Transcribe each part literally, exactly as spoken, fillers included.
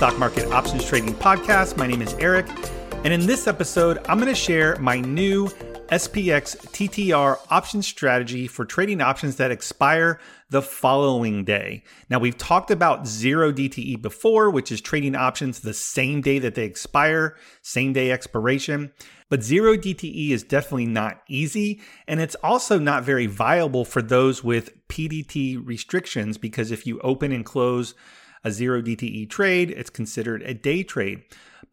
Stock Market Options Trading Podcast. My name is Eric, and in this episode, I'm going to share my new S P X T T R option strategy for trading options that expire the following day. Now, we've talked about zero D T E before, which is trading options the same day that they expire, same day expiration. But zero D T E is definitely not easy, and it's also not very viable for those with P D T restrictions, because if you open and close a zero D T E trade, it's considered a day trade.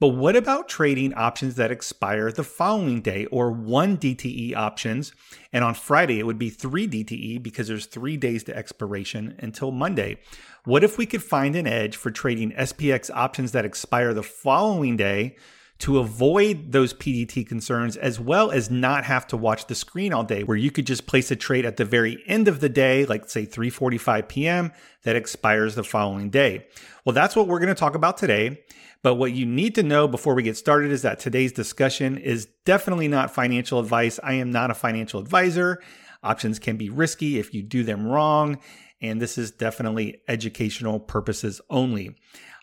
But what about trading options that expire the following day, or one D T E options? And on Friday, it would be three D T E because there's three days to expiration until Monday. What if we could find an edge for trading S P X options that expire the following day to avoid those P D T concerns, as well as not have to watch the screen all day, where you could just place a trade at the very end of the day, like say three forty-five p.m. that expires the following day? Well, that's what we're gonna talk about today. But what you need to know before we get started is that today's discussion is definitely not financial advice. I am not a financial advisor. Options can be risky if you do them wrong, and this is definitely educational purposes only.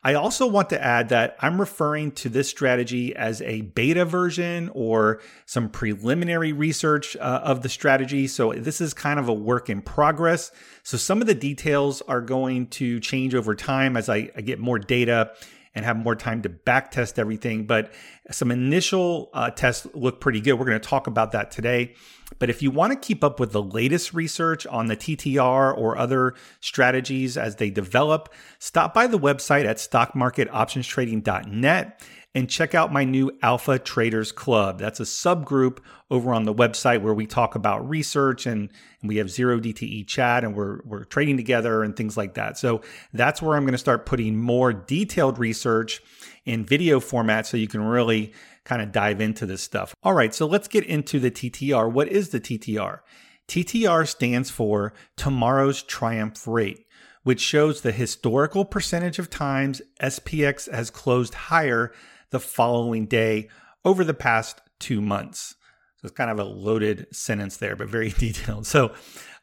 I also want to add that I'm referring to this strategy as a beta version or some preliminary research uh, of the strategy. So this is kind of a work in progress. So some of the details are going to change over time as I, I get more data and have more time to back test everything. But some initial uh, tests look pretty good. We're going to talk about that today. But if you want to keep up with the latest research on the T T R or other strategies as they develop, stop by the website at stock market options trading dot net and check out my new Alpha Traders Club. That's a subgroup over on the website where we talk about research, and, and we have zero D T E chat, and we're, we're trading together and things like that. So that's where I'm going to start putting more detailed research in video format so you can really kind of dive into this stuff. All right, so let's get into the T T R. What is the T T R? T T R stands for Tomorrow's Triumph Rate, which shows the historical percentage of times S P X has closed higher the following day over the past two months. So it's kind of a loaded sentence there, but very detailed. So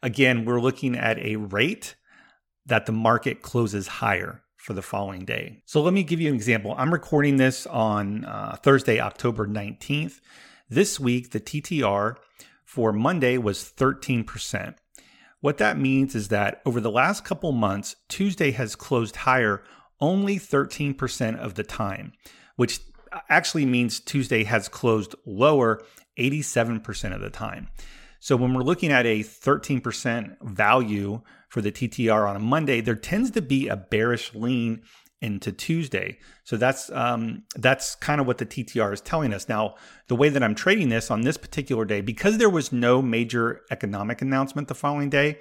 again, we're looking at a rate that the market closes higher for the following day. So let me give you an example. I'm recording this on uh, Thursday, October nineteenth. This week, the T T R for Monday was thirteen percent. What that means is that over the last couple months, Tuesday has closed higher only thirteen percent of the time, which actually means Tuesday has closed lower eighty-seven percent of the time. So when we're looking at a thirteen percent value for the T T R on a Monday, there tends to be a bearish lean into Tuesday. So that's um, that's kind of what the T T R is telling us. Now, the way that I'm trading this on this particular day, because there was no major economic announcement the following day,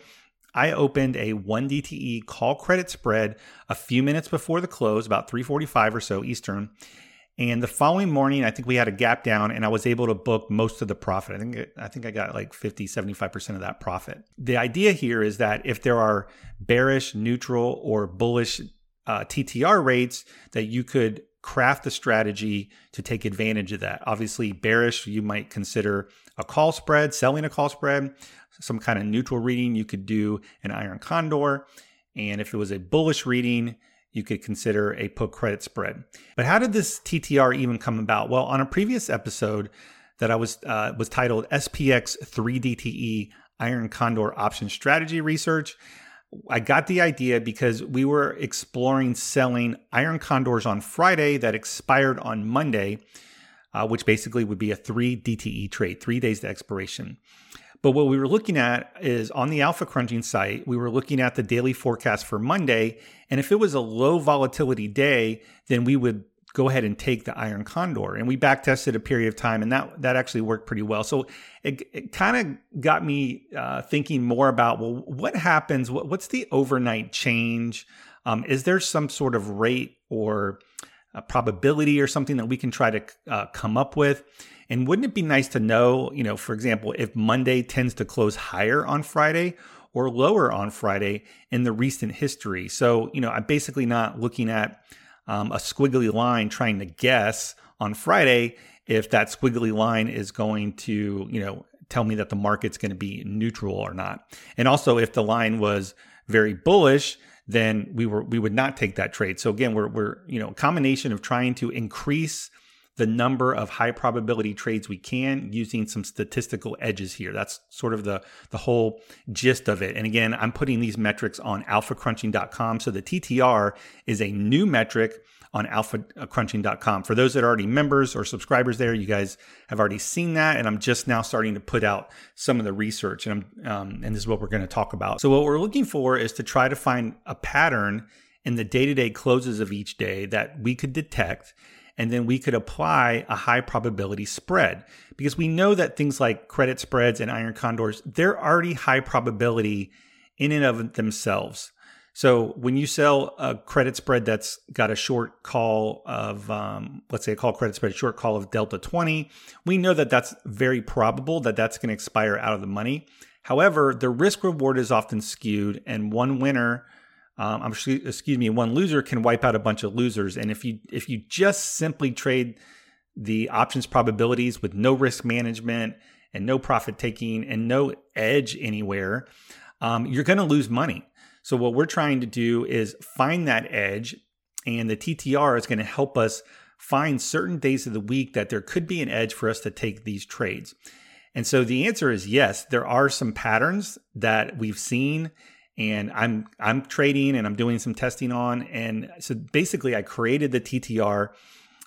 I opened a one D T E call credit spread a few minutes before the close, about three forty-five or so Eastern. And the following morning, I think we had a gap down, and I was able to book most of the profit. I think I think I got like fifty, seventy-five percent of that profit. The idea here is that if there are bearish, neutral, or bullish uh, T T R rates, that you could craft the strategy to take advantage of that. Obviously, bearish, you might consider a call spread, selling a call spread. Some kind of neutral reading, you could do an iron condor. And if it was a bullish reading, you could consider a put credit spread. But how did this T T R even come about? Well, on a previous episode that I was uh, was titled S P X three D T E Iron Condor Option Strategy Research, I got the idea because we were exploring selling iron condors on Friday that expired on Monday, uh, which basically would be a three D T E trade, three days to expiration. But what we were looking at is on the Alpha Crunching site, we were looking at the daily forecast for Monday. And if it was a low volatility day, then we would go ahead and take the iron condor. And we back tested a period of time, and that, that actually worked pretty well. So it, it kind of got me uh, thinking more about, well, what happens? What, what's the overnight change? Um, is there some sort of rate or a probability or something that we can try to uh, come up with? And wouldn't it be nice to know, you know, for example, if Monday tends to close higher on Friday or lower on Friday in the recent history? So, you know, I'm basically not looking at um, a squiggly line trying to guess on Friday if that squiggly line is going to, you know, tell me that the market's going to be neutral or not. And also if the line was very bullish, then we were we would not take that trade. So again, we're we're you know, a combination of trying to increase the number of high probability trades we can using some statistical edges here. That's sort of the, the whole gist of it. And again, I'm putting these metrics on alpha crunching dot com. So the T T R is a new metric on alpha crunching dot com. For those that are already members or subscribers there, you guys have already seen that. And I'm just now starting to put out some of the research, and I'm, um, and this is what we're going to talk about. So what we're looking for is to try to find a pattern in the day-to-day closes of each day that we could detect, and then we could apply a high probability spread, because we know that things like credit spreads and iron condors, they're already high probability in and of themselves. So when you sell a credit spread that's got a short call of, um, let's say a call credit spread, short call of delta twenty, we know that that's very probable that that's going to expire out of the money. However, the risk reward is often skewed, and one winner, um, I'm excuse, excuse me, one loser can wipe out a bunch of losers. And if you if you just simply trade the options probabilities with no risk management and no profit taking and no edge anywhere, um, you're going to lose money. So what we're trying to do is find that edge, and the T T R is going to help us find certain days of the week that there could be an edge for us to take these trades. And so the answer is yes, there are some patterns that we've seen, and I'm I'm trading and I'm doing some testing on. And so basically I created the T T R,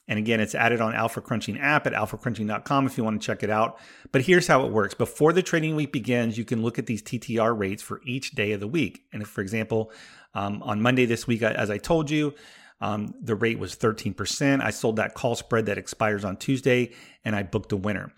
and again, it's added on Alpha Crunching app at alpha crunching dot com if you want to check it out. But here's how it works. Before the trading week begins, you can look at these T T R rates for each day of the week. And if, for example, um, on Monday this week, as I told you, um, the rate was thirteen percent. I sold that call spread that expires on Tuesday, and I booked a winner.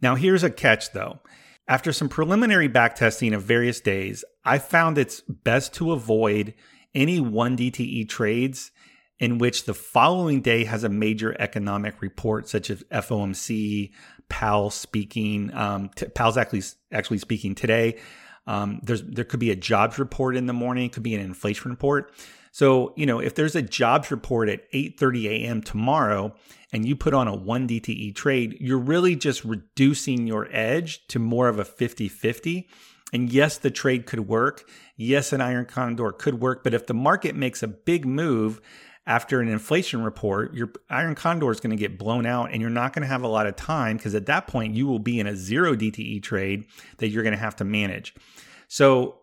Now, here's a catch, though. After some preliminary backtesting of various days, I found it's best to avoid any one D T E trades in which the following day has a major economic report, such as F O M C, Powell speaking. Um, t- Powell's actually actually speaking today. Um, there's there could be a jobs report in the morning. It could be an inflation report. So you know, if there's a jobs report at eight thirty a.m. tomorrow, and you put on a one D T E trade, you're really just reducing your edge to more of a fifty-fifty. And yes, the trade could work. Yes, an iron condor could work. But if the market makes a big move after an inflation report, your iron condor is going to get blown out, and you're not going to have a lot of time, because at that point you will be in a zero D T E trade that you're going to have to manage. So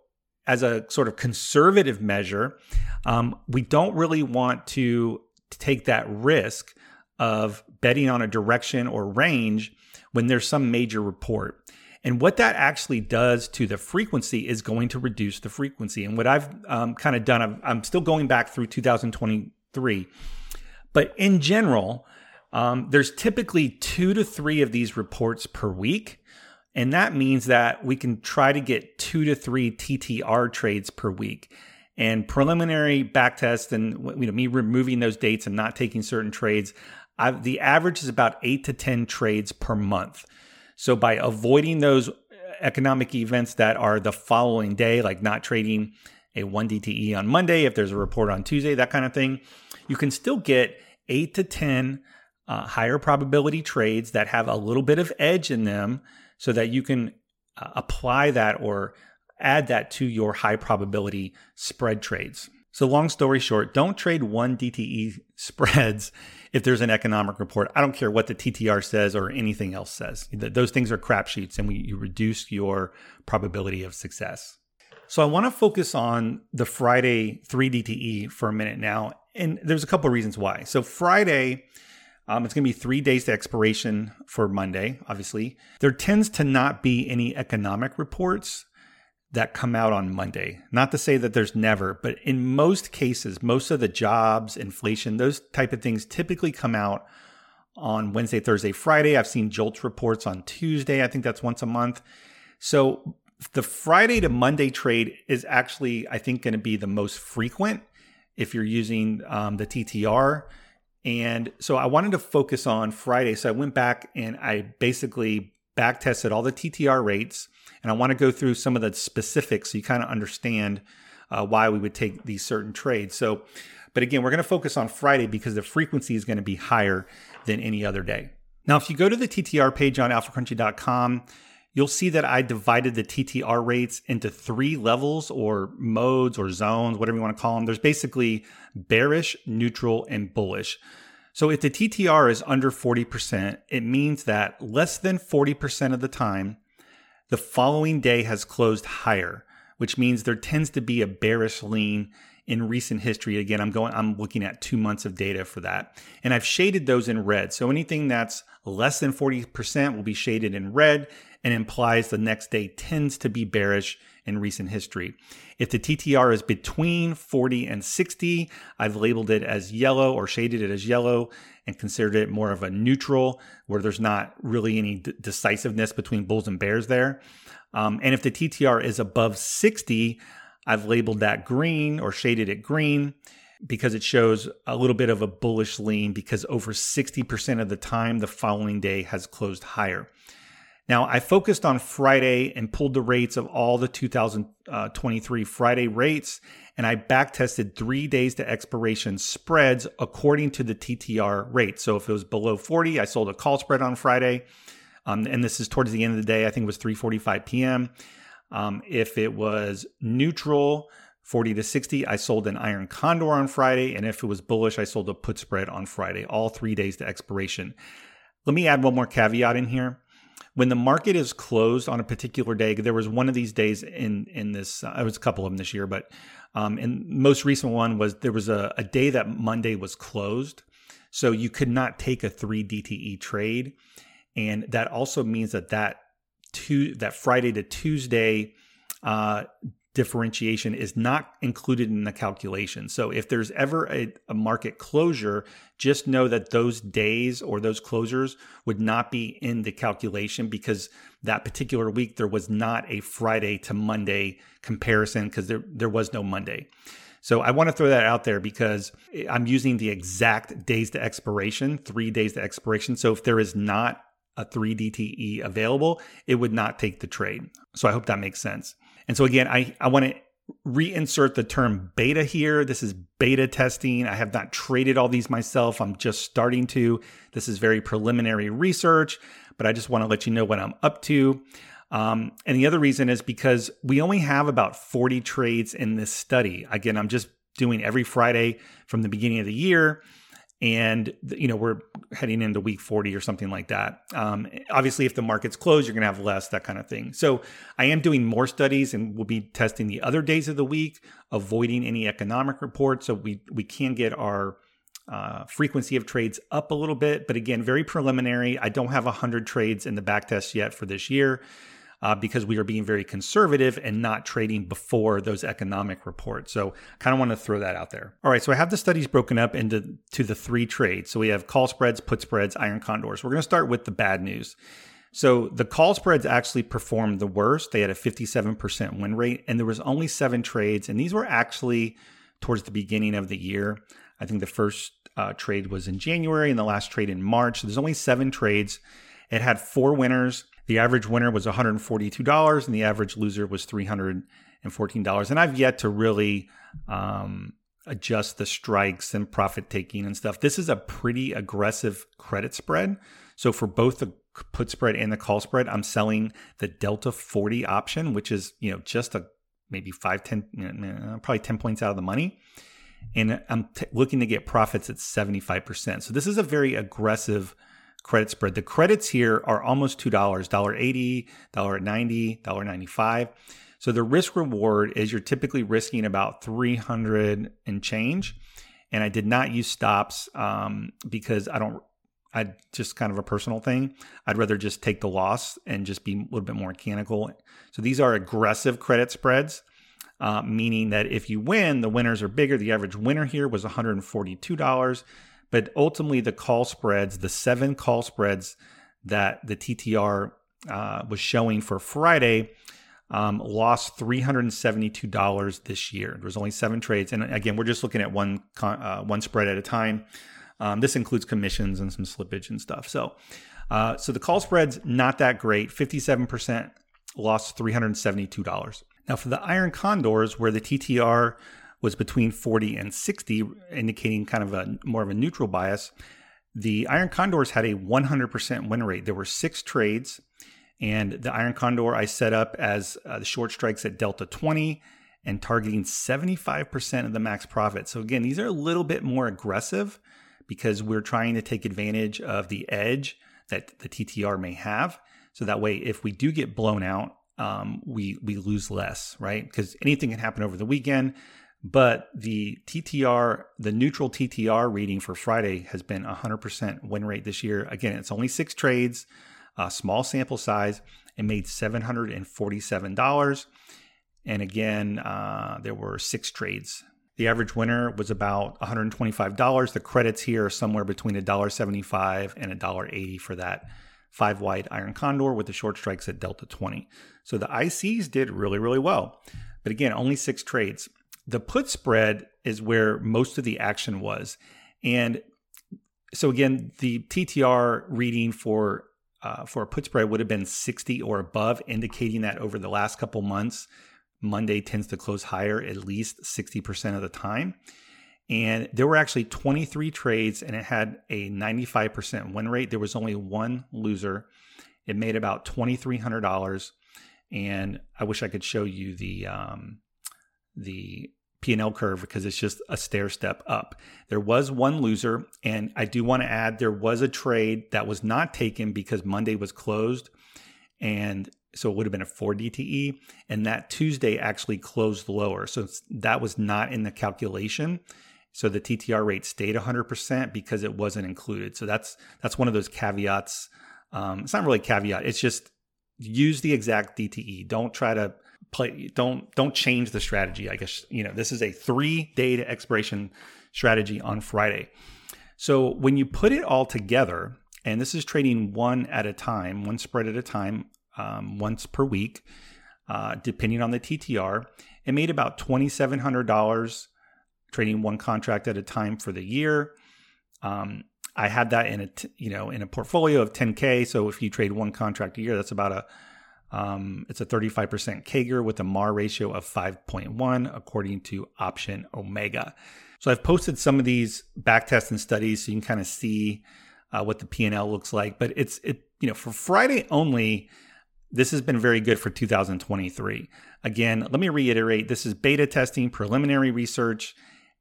as a sort of conservative measure, um, we don't really want to take that risk of betting on a direction or range when there's some major report. And what that actually does to the frequency is going to reduce the frequency. And what I've um, kind of done, I'm, I'm still going back through two thousand twenty three. But in general, um, there's typically two to three of these reports per week. And that means that we can try to get two to three T T R trades per week. And preliminary backtest and you know me removing those dates and not taking certain trades, I've, the average is about eight to ten trades per month. So by avoiding those economic events that are the following day, like not trading a one D T E on Monday, if there's a report on Tuesday, that kind of thing, you can still get eight to ten uh, higher probability trades that have a little bit of edge in them, so that you can uh, apply that or add that to your high probability spread trades. So long story short, don't trade one D T E spreads if there's an economic report. I don't care what the T T R says or anything else says. Those things are crapshoots, and we, you reduce your probability of success. So I want to focus on the Friday three D T E for a minute now, and there's a couple of reasons why. So Friday, um, it's going to be three days to expiration for Monday, obviously. There tends to not be any economic reports that come out on Monday. Not to say that there's never, but in most cases, most of the jobs, inflation, those type of things typically come out on Wednesday, Thursday, Friday. I've seen JOLTS reports on Tuesday. I think that's once a month. So the Friday to Monday trade is actually, I think, going to be the most frequent if you're using um, the T T R. And so I wanted to focus on Friday. So I went back and I basically back tested all the T T R rates. And I want to go through some of the specifics so you kind of understand uh, why we would take these certain trades. So, but again, we're going to focus on Friday because the frequency is going to be higher than any other day. Now, if you go to the T T R page on alpha crunchy dot com, you'll see that I divided the T T R rates into three levels or modes or zones, whatever you want to call them. There's basically bearish, neutral, and bullish. So if the T T R is under forty percent, it means that less than forty percent of the time, the following day has closed higher, which means there tends to be a bearish lean in recent history. Again, I'm going, I'm looking at two months of data for that. And I've shaded those in red. So anything that's less than forty percent will be shaded in red and implies the next day tends to be bearish in recent history. If the T T R is between forty and sixty, I've labeled it as yellow or shaded it as yellow and considered it more of a neutral where there's not really any d- decisiveness between bulls and bears there. Um, and if the T T R is above sixty, I've labeled that green or shaded it green because it shows a little bit of a bullish lean because over sixty percent of the time the following day has closed higher. Now, I focused on Friday and pulled the rates of all the two thousand twenty-three Friday rates, and I backtested three days to expiration spreads according to the T T R rate. So if it was below forty, I sold a call spread on Friday, um, and this is towards the end of the day. I think it was three forty-five p.m. Um, if it was neutral, forty to sixty, I sold an iron condor on Friday, and if it was bullish, I sold a put spread on Friday, all three days to expiration. Let me add one more caveat in here. When the market is closed on a particular day, there was one of these days in in this, uh, it was a couple of them this year, but um, and most recent one was there was a, a day that Monday was closed. So you could not take a three D T E trade. And that also means that that, to, that Friday to Tuesday uh, differentiation is not included in the calculation. So if there's ever a, a market closure, just know that those days or those closures would not be in the calculation because that particular week there was not a Friday to Monday comparison because there, there was no Monday. So I want to throw that out there because I'm using the exact days to expiration, three days to expiration. So if there is not a three D T E available, it would not take the trade. So I hope that makes sense. And so again, I, I want to reinsert the term beta here. This is beta testing. I have not traded all these myself. I'm just starting to. This is very preliminary research, but I just want to let you know what I'm up to. Um, and the other reason is because we only have about forty trades in this study. Again, I'm just doing every Friday from the beginning of the year. And, you know, we're heading into week forty or something like that. Um, obviously, if the market's closed, you're going to have less, that kind of thing. So I am doing more studies and we'll be testing the other days of the week, avoiding any economic reports. So we, we can get our uh, frequency of trades up a little bit. But again, very preliminary. I don't have one hundred trades in the back test yet for this year uh, because we are being very conservative and not trading before those economic reports. So I kind of want to throw that out there. All right, so I have the studies broken up into to the three trades. So we have call spreads, put spreads, iron condors. We're going to start with the bad news. So the call spreads actually performed the worst. They had a fifty-seven percent win rate, and there was only seven trades, and these were actually towards the beginning of the year. I think the first uh, trade was in January and the last trade in March. So there's only seven trades. It had four winners. The average winner was one hundred forty-two dollars and the average loser was three hundred fourteen dollars. And I've yet to really um, adjust the strikes and profit taking and stuff. This is a pretty aggressive credit spread. So for both the put spread and the call spread, I'm selling the Delta forty option, which is, you know, just a maybe five, ten, probably ten points out of the money. And I'm t- looking to get profits at seventy-five percent. So this is a very aggressive credit spread. The credits here are almost two dollars, one dollar eighty, one dollar ninety, one dollar ninety-five. So the risk reward is you're typically risking about three hundred and change. And I did not use stops um, because I don't, I just kind of a personal thing. I'd rather just take the loss and just be a little bit more mechanical. So these are aggressive credit spreads. Uh, meaning that if you win, the winners are bigger. The average winner here was one hundred forty-two dollars. But ultimately, the call spreads, the seven call spreads that the T T R uh, was showing for Friday, um, lost three hundred seventy-two dollars this year. There was only seven trades. And again, we're just looking at one uh, one spread at a time. Um, this includes commissions and some slippage and stuff. So, uh, so the call spreads, not that great. fifty-seven percent lost three hundred seventy-two dollars. Now, for the iron condors, where the T T R was between forty and sixty, indicating kind of a more of a neutral bias, the iron condors had a one hundred percent win rate. There were six trades And the iron condor I set up as uh, the short strikes at delta twenty and targeting seventy-five percent of the max profit. So again, these are a little bit more aggressive because we're trying to take advantage of the edge that the T T R may have. So that way, if we do get blown out, um, we we lose less, right? Because anything can happen over the weekend. But the T T R, the neutral T T R reading for Friday has been one hundred percent win rate this year. Again, it's only six trades, a small sample size, and made seven hundred forty-seven dollars. And again, uh, there were six trades. The average winner was about one hundred twenty-five dollars. The credits here are somewhere between one dollar seventy-five and one dollar eighty for that five wide iron condor with the short strikes at delta twenty. So the I Cs did really, really well. But again, only six trades. The put spread is where most of the action was. And so again, the T T R reading for uh, for a put spread would have been sixty or above, indicating that over the last couple months, Monday tends to close higher at least sixty percent of the time. And there were actually twenty-three trades and it had a ninety-five percent win rate. There was only one loser. It made about two thousand three hundred dollars. And I wish I could show you the um, the P and L curve because it's just a stair step up. There was one loser. And I do want to add, there was a trade that was not taken because Monday was closed. And so it would have been a four D T E, and that Tuesday actually closed lower. So that was not in the calculation. So the T T R rate stayed one hundred percent because it wasn't included. So that's that's one of those caveats. Um, it's not really a caveat. It's just use the exact D T E. Don't try to play. Don't don't change the strategy. I guess you know this is a three-day to expiration strategy on Friday. So when you put it all together, and this is trading one at a time, one spread at a time. Um, once per week, uh, depending on the T T R. It made about two thousand seven hundred dollars trading one contract at a time for the year. Um, I had that in a, t- you know, in a portfolio of ten K. So if you trade one contract a year, that's about a, um, it's a thirty-five percent C A G R with a Mar ratio of five point one, according to option Omega. So I've posted some of these back tests and studies so you can kind of see uh, what the P and L looks like, but it's, it, you know, for Friday only, this has been very good for two thousand twenty-three. Again, let me reiterate, this is beta testing, preliminary research,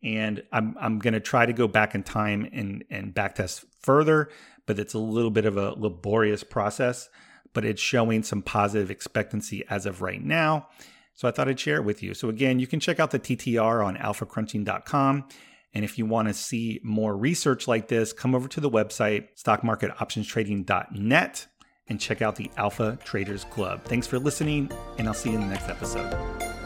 and I'm I'm going to try to go back in time and, and backtest further, but it's a little bit of a laborious process, but it's showing some positive expectancy as of right now. So I thought I'd share it with you. So again, you can check out the T T R on alpha crunching dot com. And if you want to see more research like this, come over to the website, stock market options trading dot net. And check out the Alpha Traders Club. Thanks for listening, and I'll see you in the next episode.